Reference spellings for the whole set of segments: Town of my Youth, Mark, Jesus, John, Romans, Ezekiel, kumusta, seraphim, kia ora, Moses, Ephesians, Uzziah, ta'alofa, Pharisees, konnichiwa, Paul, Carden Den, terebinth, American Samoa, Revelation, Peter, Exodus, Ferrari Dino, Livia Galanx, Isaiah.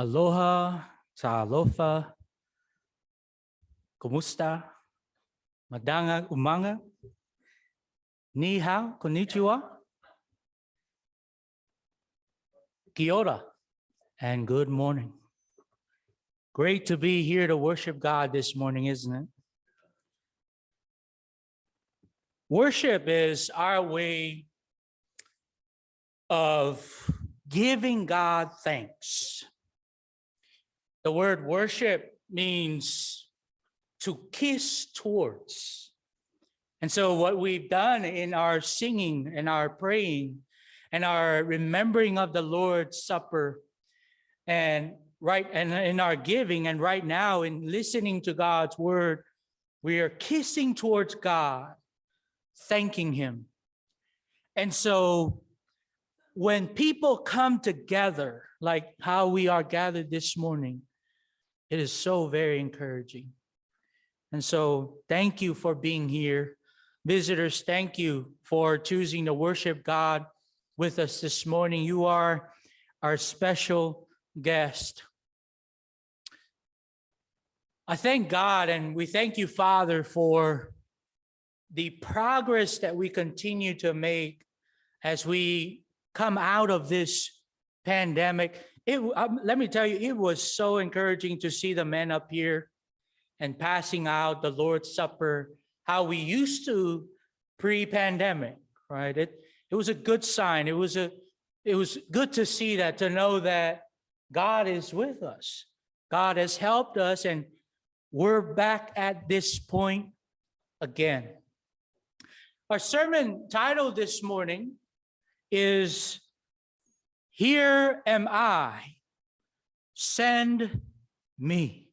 Aloha, ta'alofa, kumusta, madanga umanga, ni hao, konnichiwa, kia ora, and good morning. Great to be here to worship God this morning, isn't it? Worship is our way of giving God thanks. The word worship means to kiss towards. And so what we've done in our singing and our praying and our remembering of the Lord's Supper and in our giving and right now in listening to God's word, we are kissing towards God, thanking him. And so when people come together, like how we are gathered this morning, it is so very encouraging. And so thank you for being here. Visitors, thank you for choosing to worship God with us this morning. You are our special guest. I thank God, and we thank you, Father, for the progress that we continue to make as we come out of this pandemic. Let me tell you, it was so encouraging to see the men up here and passing out the Lord's Supper, how we used to pre-pandemic, right? It was a good sign. It was good to see that, to know that God is with us. God has helped us, and we're back at this point again. Our sermon title this morning is "Here Am I, Send Me."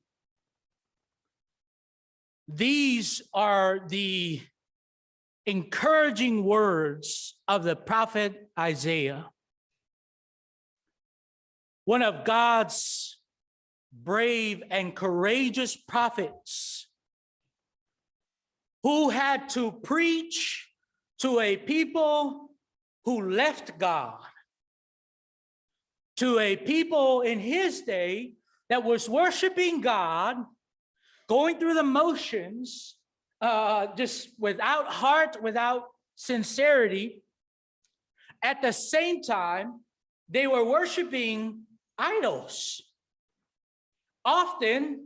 These are the encouraging words of the prophet Isaiah, one of God's brave and courageous prophets, who had to preach to a people who left God, to a people in his day that was worshiping God, going through the motions, just without heart, without sincerity. At the same time, they were worshiping idols. Often,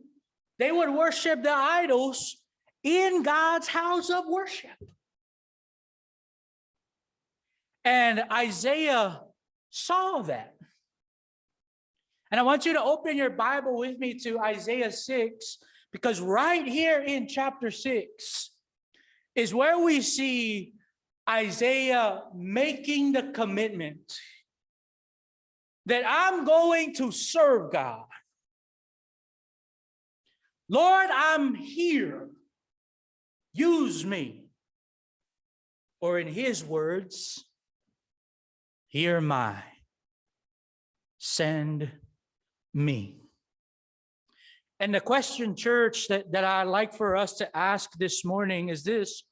they would worship the idols in God's house of worship. And Isaiah saw that. And I want you to open your Bible with me to Isaiah 6, because right here in chapter 6 is where we see Isaiah making the commitment that I'm going to serve God. Lord, I'm here. Use me. Or in his words, here am I. Send me. And the question, church, that I'd like for us to ask this morning is this: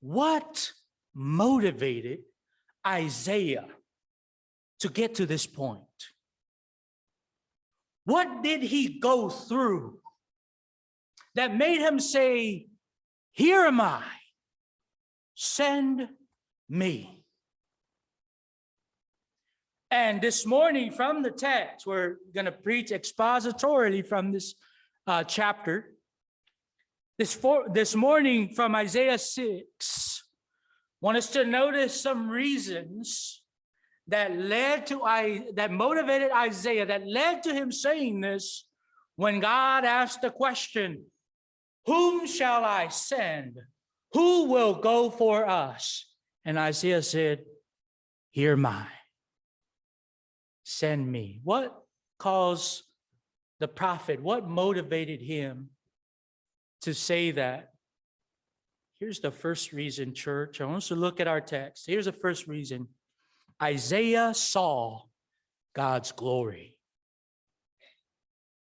what motivated Isaiah to get to this point? What did he go through that made him say, "Here am I, send me"? And this morning from the text, we're going to preach expositorily from this chapter. This morning from Isaiah 6, I want us to notice some reasons that motivated Isaiah, that led to him saying this when God asked the question, "Whom shall I send? Who will go for us?" And Isaiah said, "Here am I. Send me." What caused the prophet? What motivated him to say that? Here's the first reason, church. I want us to look at our text. Here's the first reason. Isaiah saw God's glory.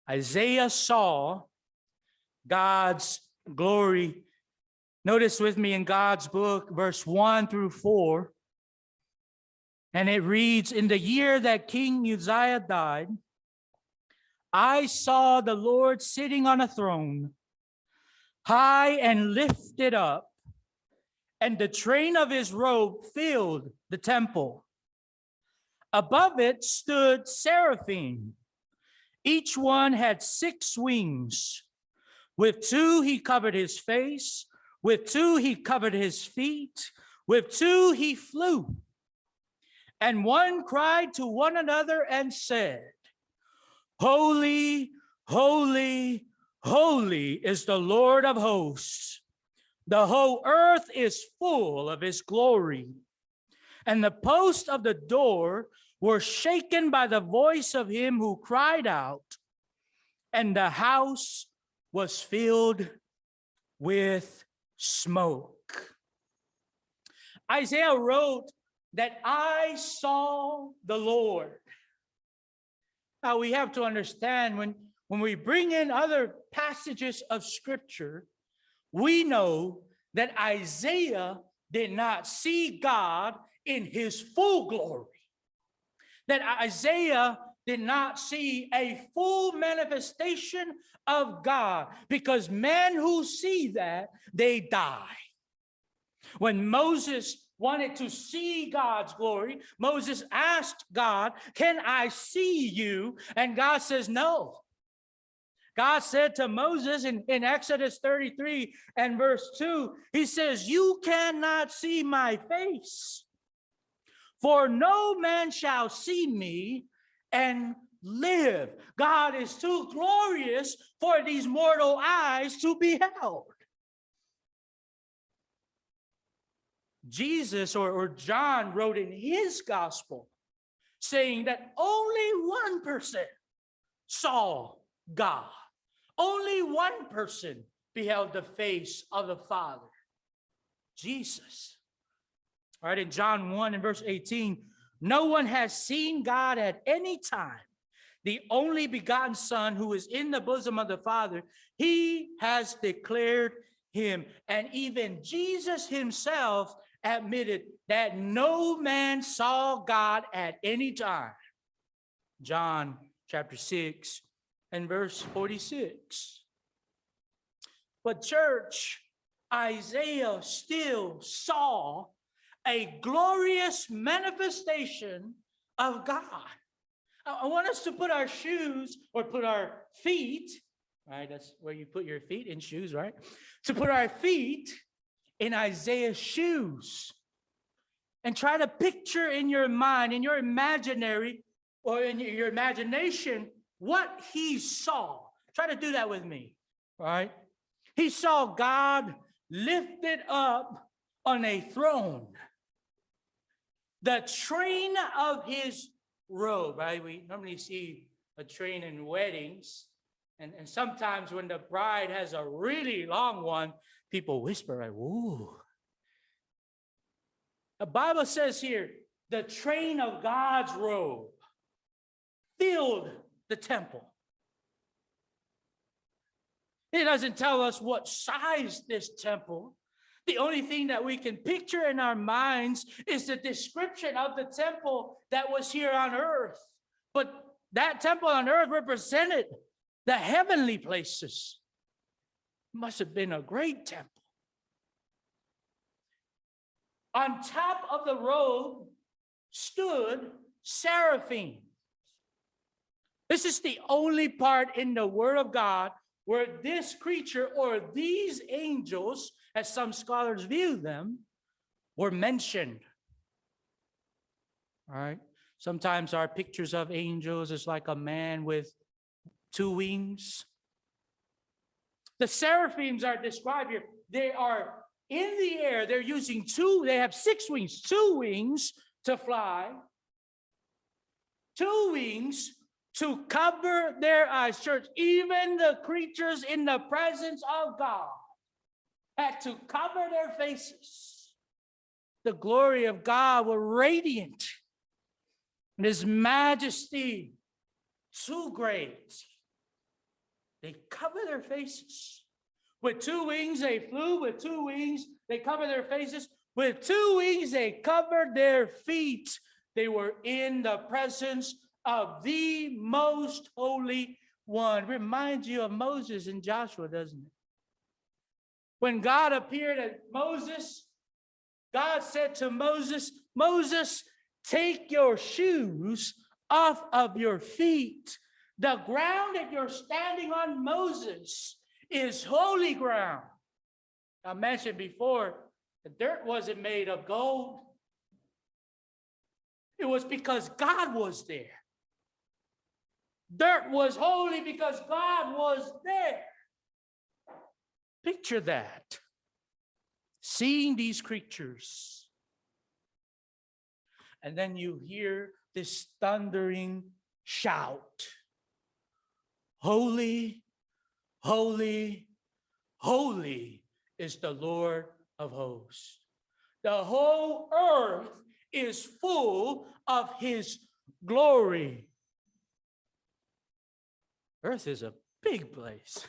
Isaiah saw God's glory. Notice with me in God's book, verse 1-4. And it reads, "In the year that King Uzziah died, I saw the Lord sitting on a throne, high and lifted up, and the train of his robe filled the temple. Above it stood seraphim. Each one had 6 wings. With 2 he covered his face, with 2 he covered his feet, with 2 he flew. And one cried to one another and said, Holy, holy, holy is the Lord of hosts. The whole earth is full of his glory. And the posts of the door were shaken by the voice of him who cried out, and the house was filled with smoke. Isaiah wrote that I saw the Lord. Now we have to understand when we bring in other passages of scripture, we know that Isaiah did not see God in his full glory. That Isaiah did not see a full manifestation of God, because men who see that, they die. When Moses wanted to see God's glory, Moses asked God, can I see you? And God says, no. God said to Moses in Exodus 33 and verse 2, he says, you cannot see my face, for no man shall see me and live. God is too glorious for these mortal eyes to behold. Jesus or John wrote in his gospel saying that only one person saw God. Only one person beheld the face of the Father, Jesus. All right, in John 1 and verse 18, no one has seen God at any time. The only begotten Son who is in the bosom of the Father, he has declared him. And even Jesus himself admitted that no man saw God at any time. John chapter 6 and verse 46. But church, Isaiah still saw a glorious manifestation of God. I want us to put our shoes, or put our feet, right? That's where you put your feet, in shoes, right? To put our feet in Isaiah's shoes and try to picture in your mind, in your imaginary, or in your imagination, what he saw. Try to do that with me, right? He saw God lifted up on a throne. The train of his robe, right? We normally see a train in weddings. And sometimes when the bride has a really long one, people whisper, right? Woo. The Bible says here, the train of God's robe filled the temple. It doesn't tell us what size this temple. The only thing that we can picture in our minds is the description of the temple that was here on earth. But that temple on earth represented the heavenly places. It must have been a great temple. On top of the robe stood seraphim. This is the only part in the Word of God where this creature, or these angels, as some scholars view them, were mentioned. All right. Sometimes our pictures of angels is like a man with 2 wings. The seraphims are described here. They are in the air. They're using 2. They have 6 wings, 2 wings to fly, 2 wings to cover their eyes. Church, even the creatures in the presence of God had to cover their faces. The glory of God was radiant, and his majesty too great. They cover their faces. With 2 wings they flew, with 2 wings they cover their faces, with 2 wings they covered their feet. They were in the presence of the most holy one reminds you of Moses and Joshua, doesn't it? When God appeared at Moses, God said to Moses, Moses, take your shoes off of your feet. The ground that you're standing on, Moses, is holy ground. I mentioned before, the dirt wasn't made of gold. It was because God was there. Dirt was holy because God was there. Picture that. Seeing these creatures. And then you hear this thundering shout. Holy, holy, holy is the Lord of hosts. The whole earth is full of his glory. Earth is a big place.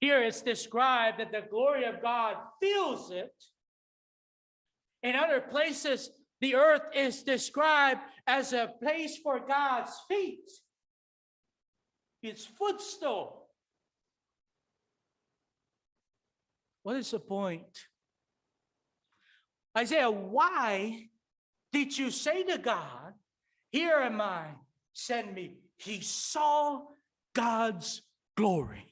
Here it's described that the glory of God fills it. In other places, the earth is described as a place for God's feet, his footstool. What is the point? Isaiah, why did you say to God, here am I, send me? He saw God's glory.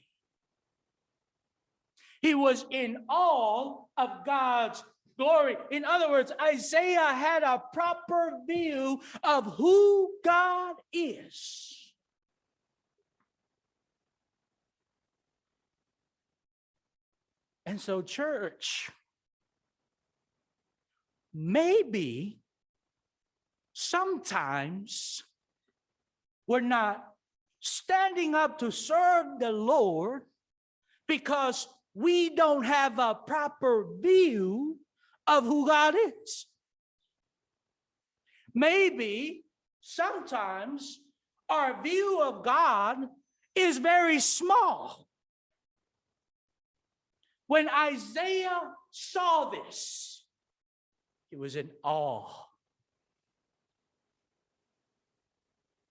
He was in awe of God's glory. In other words, Isaiah had a proper view of who God is. And so, church, maybe sometimes we're not standing up to serve the Lord because we don't have a proper view of who God is. Maybe sometimes our view of God is very small. When Isaiah saw this, he was in awe.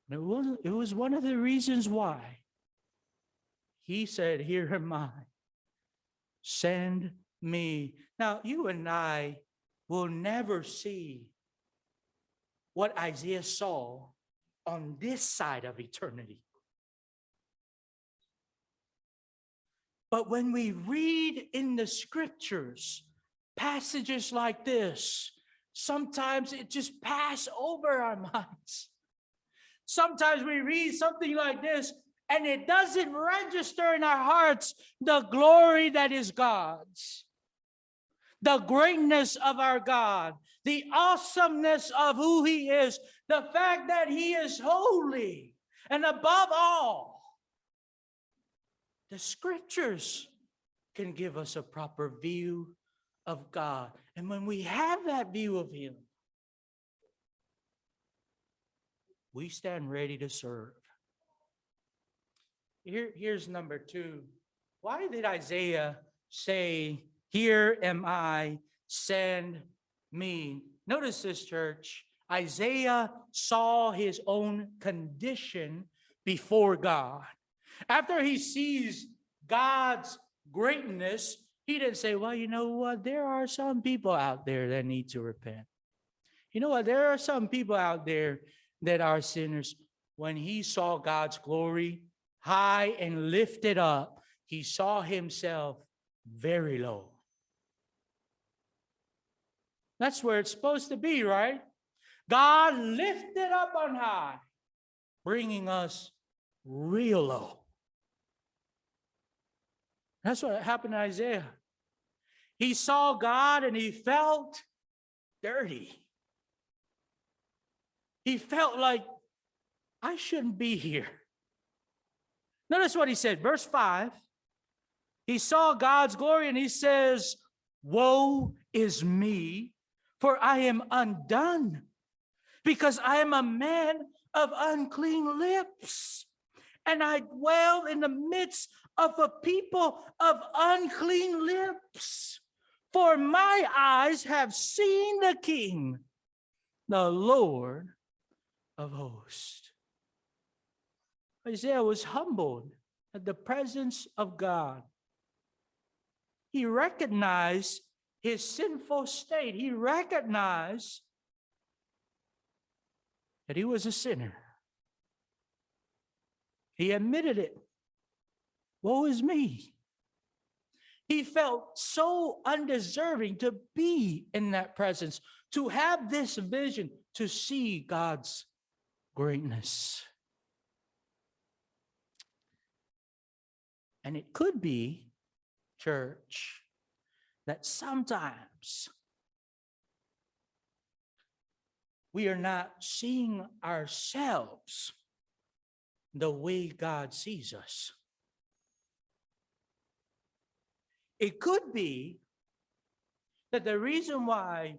And it was one of the reasons why he said, here am I, send me. Now, you and I will never see what Isaiah saw on this side of eternity. But when we read in the scriptures, passages like this, sometimes it just passes over our minds. Sometimes we read something like this, and it doesn't register in our hearts the glory that is God's, the greatness of our God, the awesomeness of who he is, the fact that he is holy, and above all, the scriptures can give us a proper view of God. And when we have that view of him, we stand ready to serve. Here's number two. Why did Isaiah say, here am I, send me? Notice this, church. Isaiah saw his own condition before God. After he sees God's greatness, he didn't say, well, you know what? There are some people out there that need to repent. You know what? There are some people out there that are sinners. When he saw God's glory high and lifted up, he saw himself very low. That's where it's supposed to be, right? God lifted up on high, bringing us real low. That's what happened to Isaiah. He saw God and he felt dirty. He felt like, I shouldn't be here. Notice what he said, verse 5. He saw God's glory and he says, woe is me, for I am undone, because I am a man of unclean lips, and I dwell in the midst of a people of unclean lips. For my eyes have seen the King, the Lord of hosts. Isaiah was humbled at the presence of God. He recognized his sinful state. He recognized that he was a sinner. He admitted it. Woe is me. He felt so undeserving to be in that presence, to have this vision, to see God's greatness. And it could be, church, that sometimes we are not seeing ourselves the way God sees us. It could be that the reason why,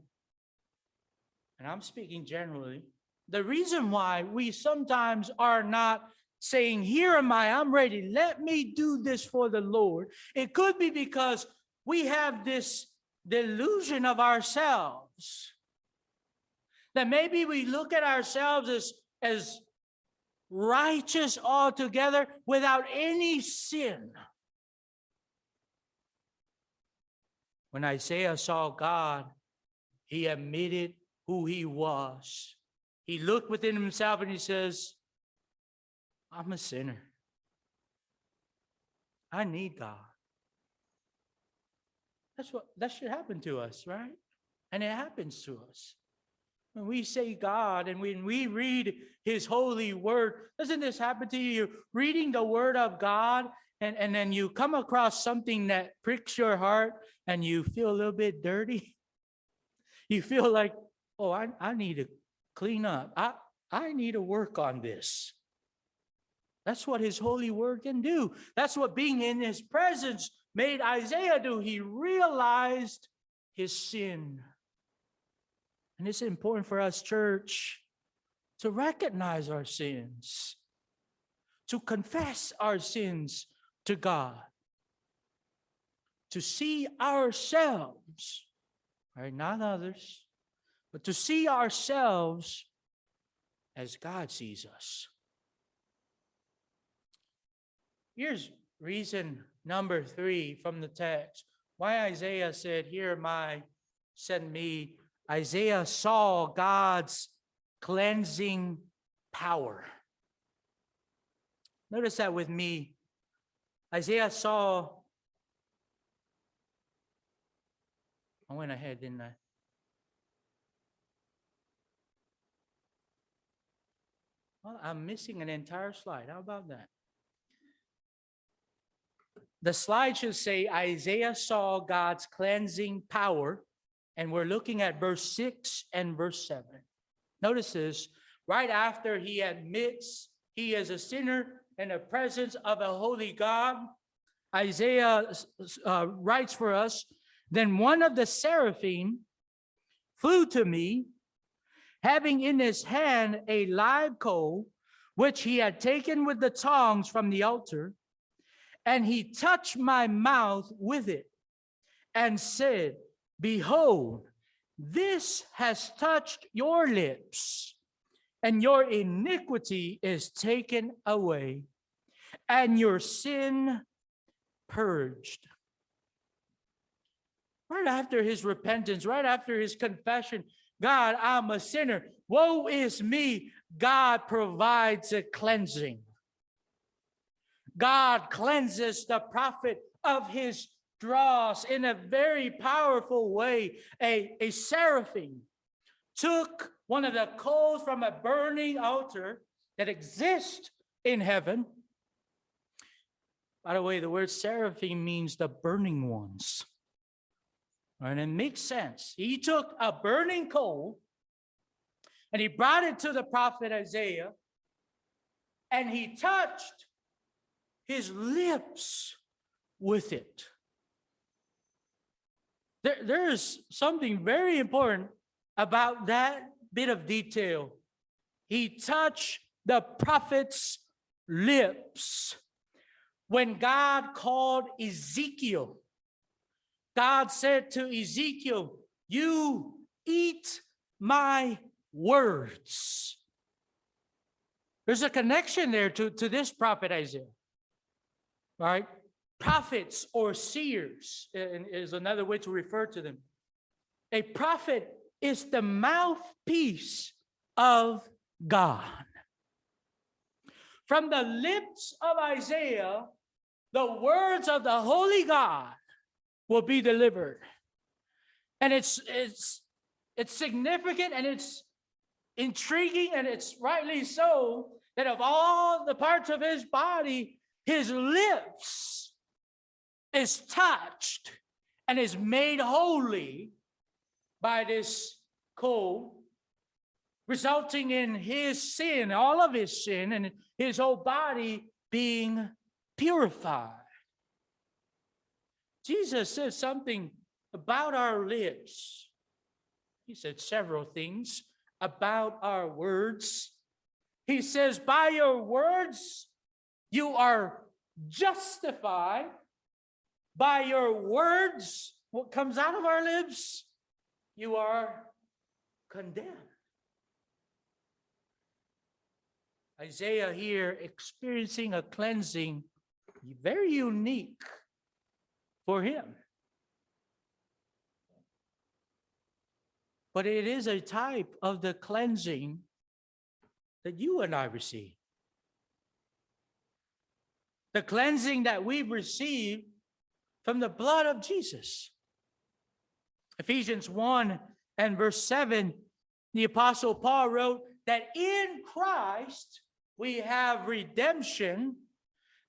and I'm speaking generally, the reason why we sometimes are not saying, here am I, I'm ready, let me do this for the Lord. It could be because we have this delusion of ourselves. That maybe we look at ourselves as righteous altogether without any sin. When Isaiah saw God, he admitted who he was. He looked within himself and he says, I'm a sinner. I need God. That should happen to us, right? And it happens to us. When we say God and when we read his holy word, doesn't this happen to you? You're reading the word of God and then you come across something that pricks your heart and you feel a little bit dirty. You feel like, oh, I need to clean up. I need to work on this. That's what his holy word can do. That's what being in his presence made Isaiah do. He realized his sin. And it's important for us, church, to recognize our sins, to confess our sins to God, to see ourselves, right, not others, but to see ourselves as God sees us. Here's reason number 3 from the text. Why Isaiah said, here am I, send me. Isaiah saw God's cleansing power. Notice that with me. Isaiah saw, I went ahead, didn't I? Well, I'm missing an entire slide. How about that? The slide should say, Isaiah saw God's cleansing power. And we're looking at verse 6 and verse 7. Notice this, right after he admits he is a sinner in the presence of a holy God, Isaiah writes for us, then one of the seraphim flew to me, having in his hand a live coal, which he had taken with the tongs from the altar, and he touched my mouth with it and said, behold, this has touched your lips, and your iniquity is taken away, and your sin purged. Right after his repentance, right after his confession, God, I'm a sinner. Woe is me. God provides a cleansing. God cleanses the prophet of his dross in a very powerful way. A seraphim took one of the coals from a burning altar that exists in heaven. By the way, the word seraphim means the burning ones. And it makes sense. He took a burning coal and he brought it to the prophet Isaiah and he touched his lips with it. There is something very important about that bit of detail. He touched the prophet's lips. When God called Ezekiel, God said to Ezekiel, you eat my words. There's a connection there to this prophet Isaiah. All right. Prophets or seers is another way to refer to them. A prophet is the mouthpiece of God. From the lips of Isaiah, the words of the holy God will be delivered. And it's significant, and it's intriguing, and it's rightly so, that of all the parts of his body, his lips is touched and is made holy by this cold, resulting in his sin, all of his sin, and his whole body being purified. Jesus says something about our lips. He said several things about our words. He says, by your words, you are justified. By your words, what comes out of our lips, you are condemned. Isaiah here experiencing a cleansing very unique for him. But it is a type of the cleansing that you and I receive. The cleansing that we've received from the blood of Jesus. Ephesians 1 and verse 7, the Apostle Paul wrote that in Christ we have redemption,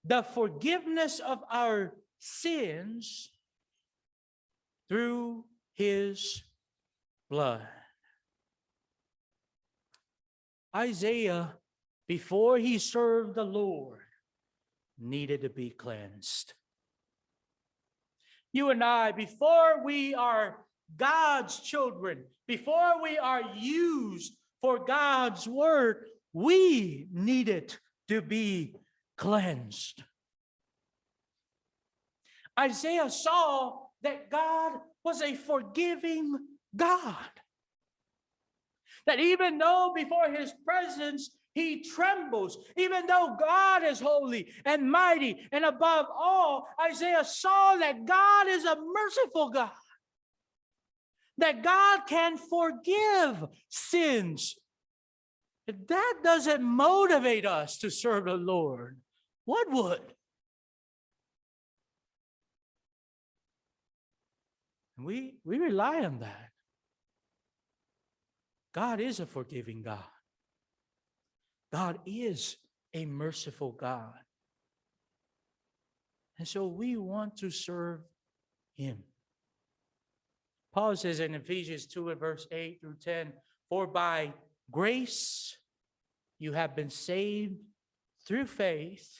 the forgiveness of our sins through his blood. Isaiah, before he served the Lord, needed to be cleansed. You and I, before we are God's children, before we are used for God's word, we needed to be cleansed. Isaiah saw that God was a forgiving God. That even though before his presence he trembles, even though God is holy and mighty and above all, Isaiah saw that God is a merciful God. That God can forgive sins. If that doesn't motivate us to serve the Lord, what would? And we rely on that. God is a forgiving God. God is a merciful God. And so we want to serve him. Paul says in Ephesians 2 and verse 8 through 10, for by grace you have been saved through faith,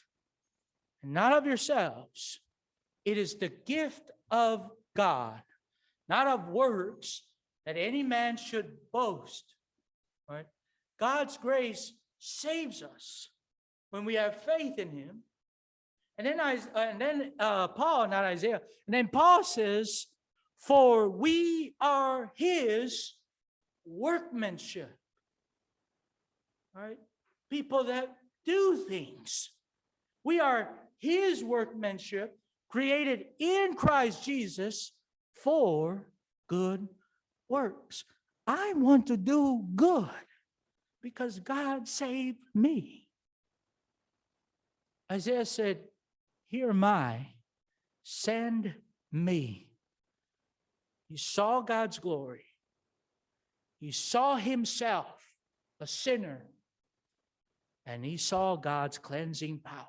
and not of yourselves. It is the gift of God, not of works, that any man should boast. Right? God's grace saves us when we have faith in him. And then Paul says, for we are his workmanship. Right? People that do things. We are his workmanship, created in Christ Jesus for good works. I want to do good because God saved me. Isaiah said, here am I, send me. He saw God's glory. He saw himself a sinner, and he saw God's cleansing power.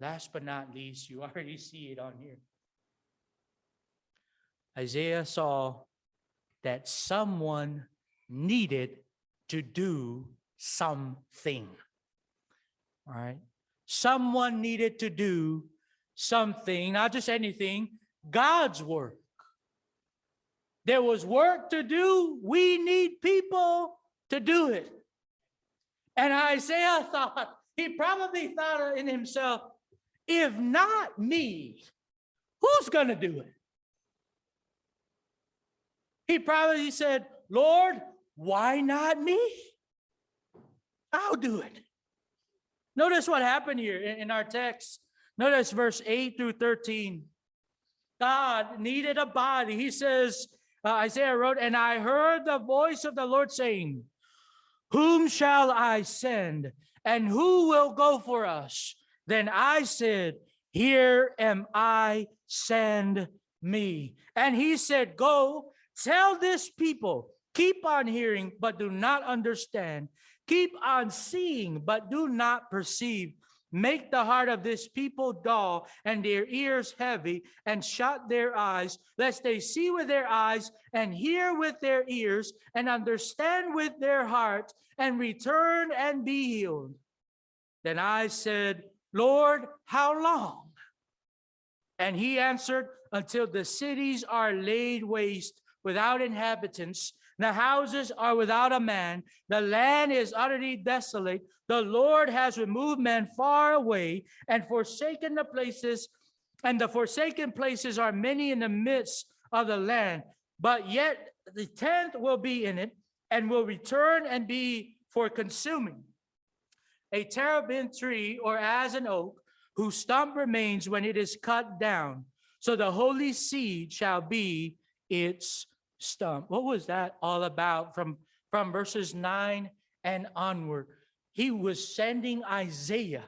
Last but not least, you already see it on here. Isaiah saw that someone needed to do something. All right. Someone needed to do something, not just anything, God's work. There was work to do. We need people to do it. And Isaiah thought, he probably thought in himself, if not me, who's going to do it? He probably said, Lord, why not me? I'll do it. Notice what happened here in our text. Notice verse 8 through 13. God needed a body. He says, Isaiah wrote, and I heard the voice of the Lord saying, whom shall I send? And who will go for us? Then I said, here am I, send me. And he said, go, tell this people, keep on hearing, but do not understand. Keep on seeing, but do not perceive. Make the heart of this people dull and their ears heavy, and shut their eyes, lest they see with their eyes and hear with their ears and understand with their hearts and return and be healed. Then I said, Lord, how long? And he answered, until the cities are laid waste without inhabitants, the houses are without a man, the land is utterly desolate. The Lord has removed men far away and forsaken the places, and the forsaken places are many in the midst of the land. But yet the tenth will be in it and will return and be for consuming. A terebinth tree, or as an oak, whose stump remains when it is cut down, so the holy seed shall be its stump. What was that all about from verses 9 and onward? He was sending Isaiah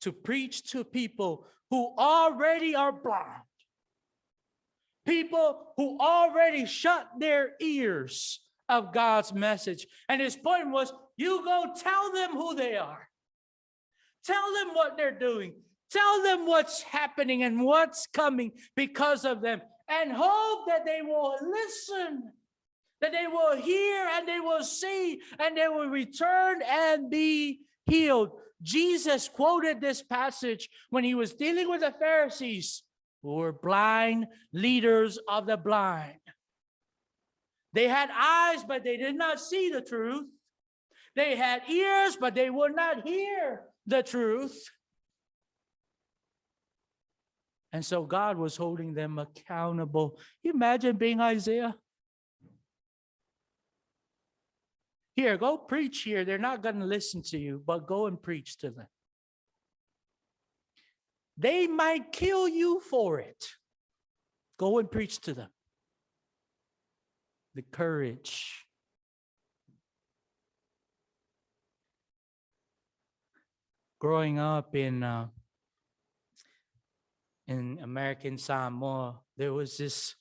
to preach to people who already are blind, people who already shut their ears of God's message. And his point was, you go tell them who they are. Tell them what they're doing. Tell them what's happening and what's coming because of them. And hope that they will listen, that they will hear, and they will see, and they will return and be healed. Jesus quoted this passage when he was dealing with the Pharisees, who were blind leaders of the blind. They had eyes, but they did not see the truth. They had ears, but they would not hear the truth. And so God was holding them accountable. You imagine being Isaiah? Here, go preach here. They're not going to listen to you, but go and preach to them. They might kill you for it. Go and preach to them. The courage. Growing up in American Samoa, there was this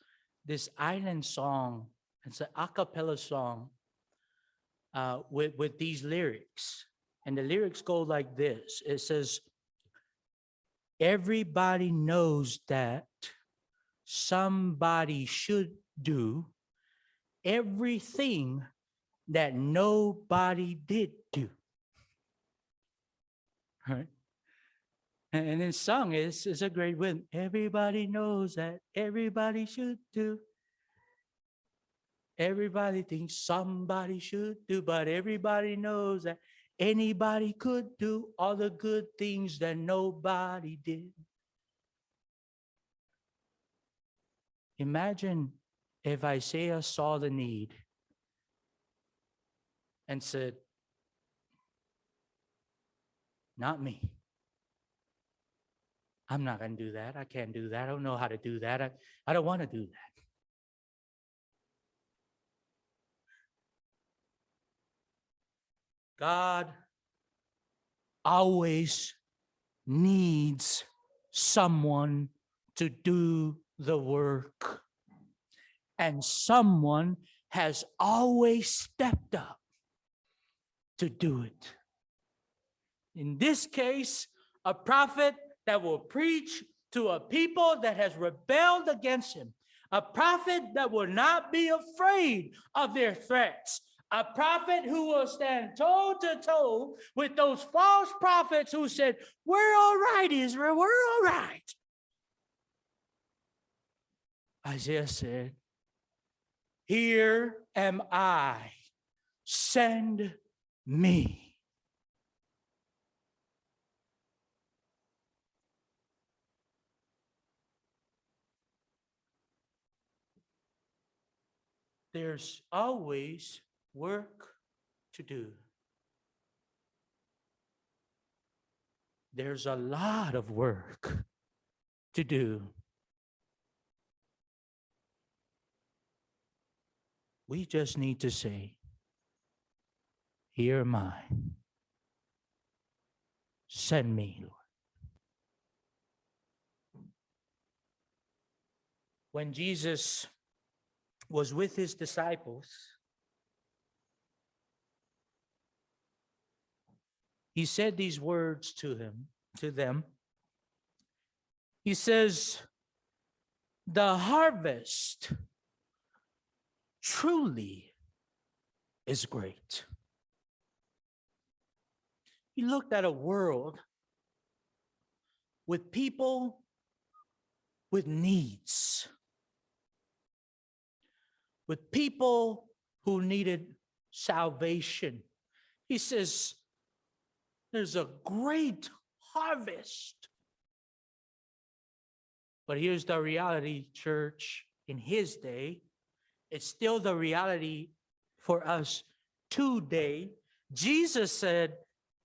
island song. It's an a cappella song with these lyrics. And the lyrics go like this. It says, everybody knows that somebody should do everything that nobody did do. All right? And this song is a great win. Everybody knows that everybody should do. Everybody thinks somebody should do, but everybody knows that anybody could do all the good things that nobody did. Imagine if Isaiah saw the need and said, not me. I'm not going to do that. I can't do that. I don't know how to do that. I don't want to do that. God always needs someone to do the work. And someone has always stepped up to do it. In this case, a prophet that will preach to a people that has rebelled against him. A prophet that will not be afraid of their threats. A prophet who will stand toe-to-toe with those false prophets who said, we're all right, Israel, we're all right. Isaiah said, here am I, send me. There's always work to do. there's a lot of work to do. We just need to say, here am I. Send me, Lord. When Jesus was with his disciples, he said these words to them. He says, the harvest truly is great. He looked at a world with people with needs, with people who needed salvation. He says, there's a great harvest. But here's the reality, church, in his day, it's still the reality for us today. Jesus said,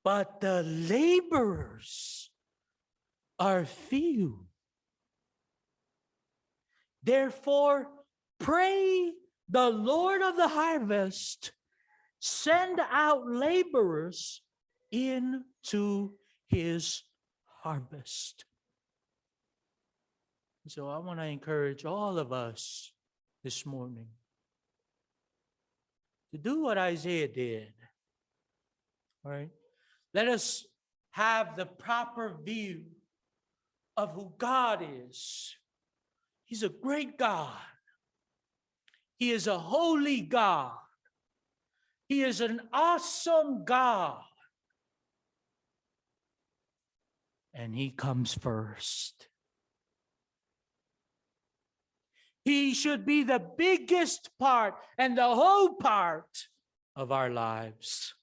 but the laborers are few. Therefore, pray the Lord of the harvest, send out laborers into his harvest. So I want to encourage all of us this morning to do what Isaiah did. All right? Let us have the proper view of who God is. He's a great God. He is a holy God. He is an awesome God. And he comes first. He should be the biggest part and the whole part of our lives.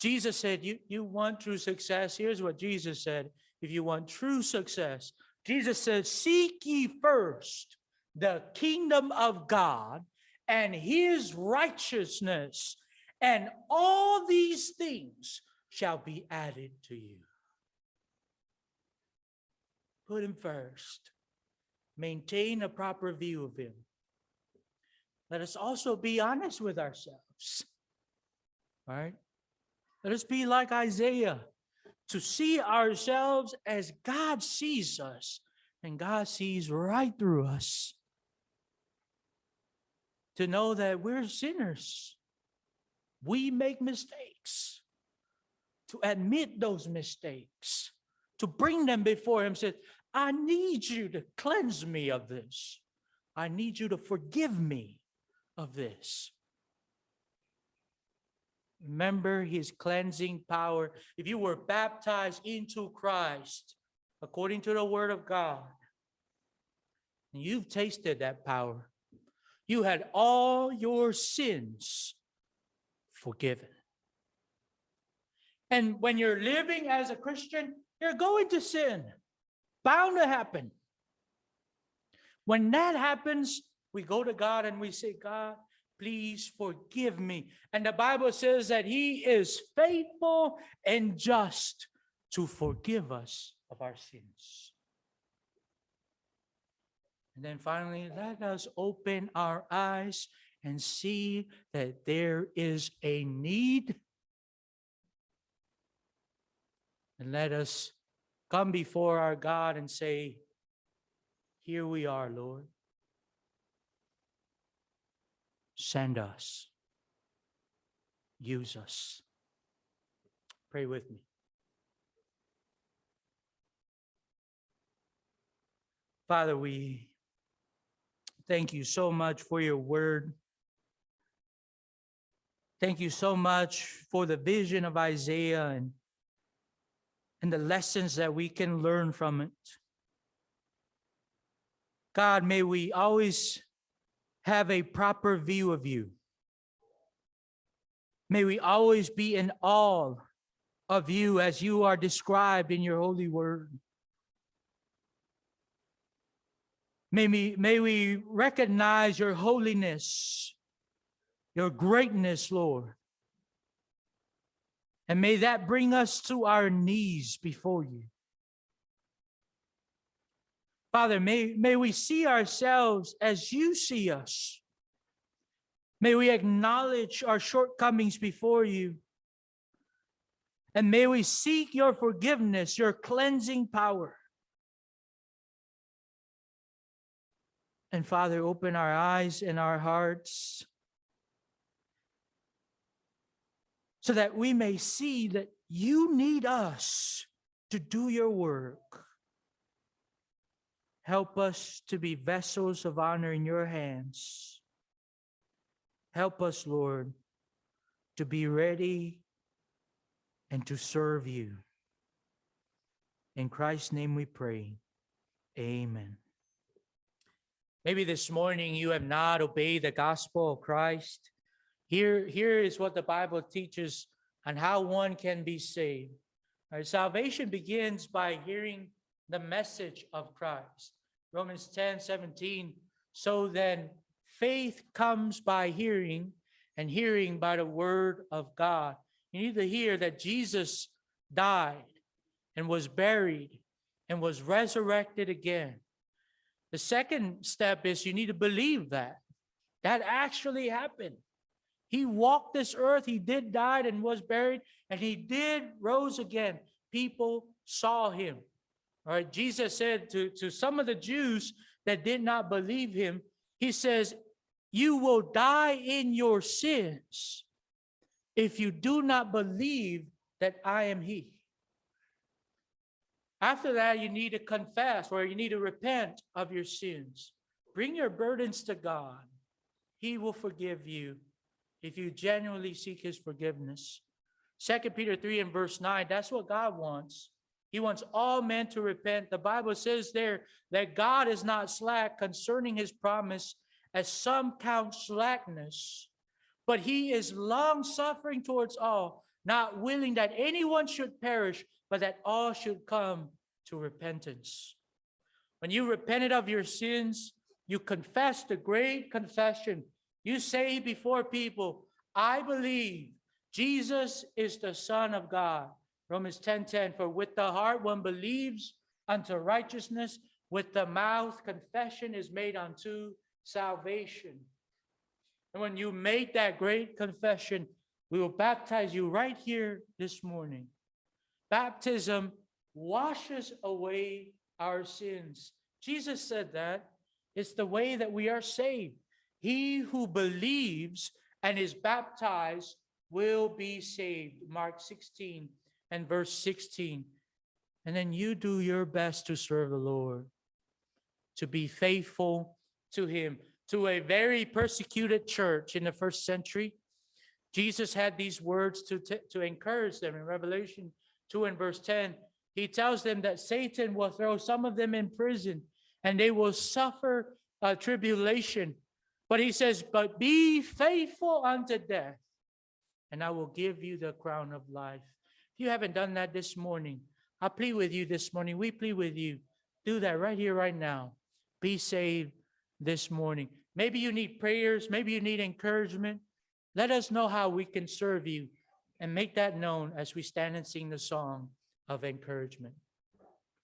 Jesus said, you want true success? Here's what Jesus said. If you want true success, Jesus said, seek ye first the kingdom of God and his righteousness, and all these things shall be added to you. Put him first. Maintain a proper view of him. Let us also be honest with ourselves. All right? Let us be like Isaiah, to see ourselves as God sees us, and God sees right through us. To know that we're sinners. We make mistakes. To admit those mistakes. To bring them before him, said, I need you to cleanse me of this. I need you to forgive me of this. Remember his cleansing power. If you were baptized into Christ, according to the word of God, you've tasted that power. You had all your sins forgiven. And when you're living as a Christian, you're going to sin. Bound to happen. When that happens, we go to God and we say, God, please forgive me. And the Bible says that he is faithful and just to forgive us of our sins. And then finally, let us open our eyes and see that there is a need. And let us come before our God and say, here we are, Lord. Send us. Use us. Pray with me. Father, we thank you so much for your word. Thank you so much for the vision of Isaiah and the lessons that we can learn from it. God, may we always have a proper view of you. May we always be in awe of you as you are described in your holy word. May we recognize your holiness, your greatness, Lord. And may that bring us to our knees before you. Father, may we see ourselves as you see us. May we acknowledge our shortcomings before you. And may we seek your forgiveness, your cleansing power. And Father, open our eyes and our hearts so that we may see that you need us to do your work. Help us to be vessels of honor in your hands. Help us, Lord, to be ready and to serve you. In Christ's name we pray. Amen. Maybe this morning you have not obeyed the gospel of Christ. Here is what the Bible teaches on how one can be saved. All right, salvation begins by hearing the message of Christ. Romans 10:17. So then, faith comes by hearing, and hearing by the word of God. You need to hear that Jesus died and was buried and was resurrected again. The second step is you need to believe that. That actually happened. He walked this earth. He did die and was buried, and he did rose again. People saw him. All right. Jesus said to some of the Jews that did not believe him, he says, "You will die in your sins if you do not believe that I am he." After that, you need to confess, or you need to repent of your sins. Bring your burdens to God. He will forgive you if you genuinely seek his forgiveness. 2 Peter 3:9, that's what God wants. He wants all men to repent. The Bible says there that God is not slack concerning his promise, as some count slackness, but he is long-suffering towards all, not willing that anyone should perish, but that all should come to repentance. When you repented of your sins, you confessed the great confession. You say before people, "I believe Jesus is the Son of God." Romans 10:10, for with the heart one believes unto righteousness, with the mouth confession is made unto salvation. And when you make that great confession, we will baptize you right here this morning. Baptism washes away our sins. Jesus said that. It's the way that we are saved. He who believes and is baptized will be saved. Mark 16:16. And then you do your best to serve the Lord, to be faithful to him. To a very persecuted church in the first century, Jesus had these words to encourage them. In Revelation 2:10, he tells them that Satan will throw some of them in prison and they will suffer tribulation. But he says, "But be faithful unto death, and I will give you the crown of life." If you haven't done that this morning, I plead with you this morning. We plead with you. Do that right here, right now. Be saved this morning. Maybe you need prayers. Maybe you need encouragement. Let us know how we can serve you, and make that known as we stand and sing the song of encouragement.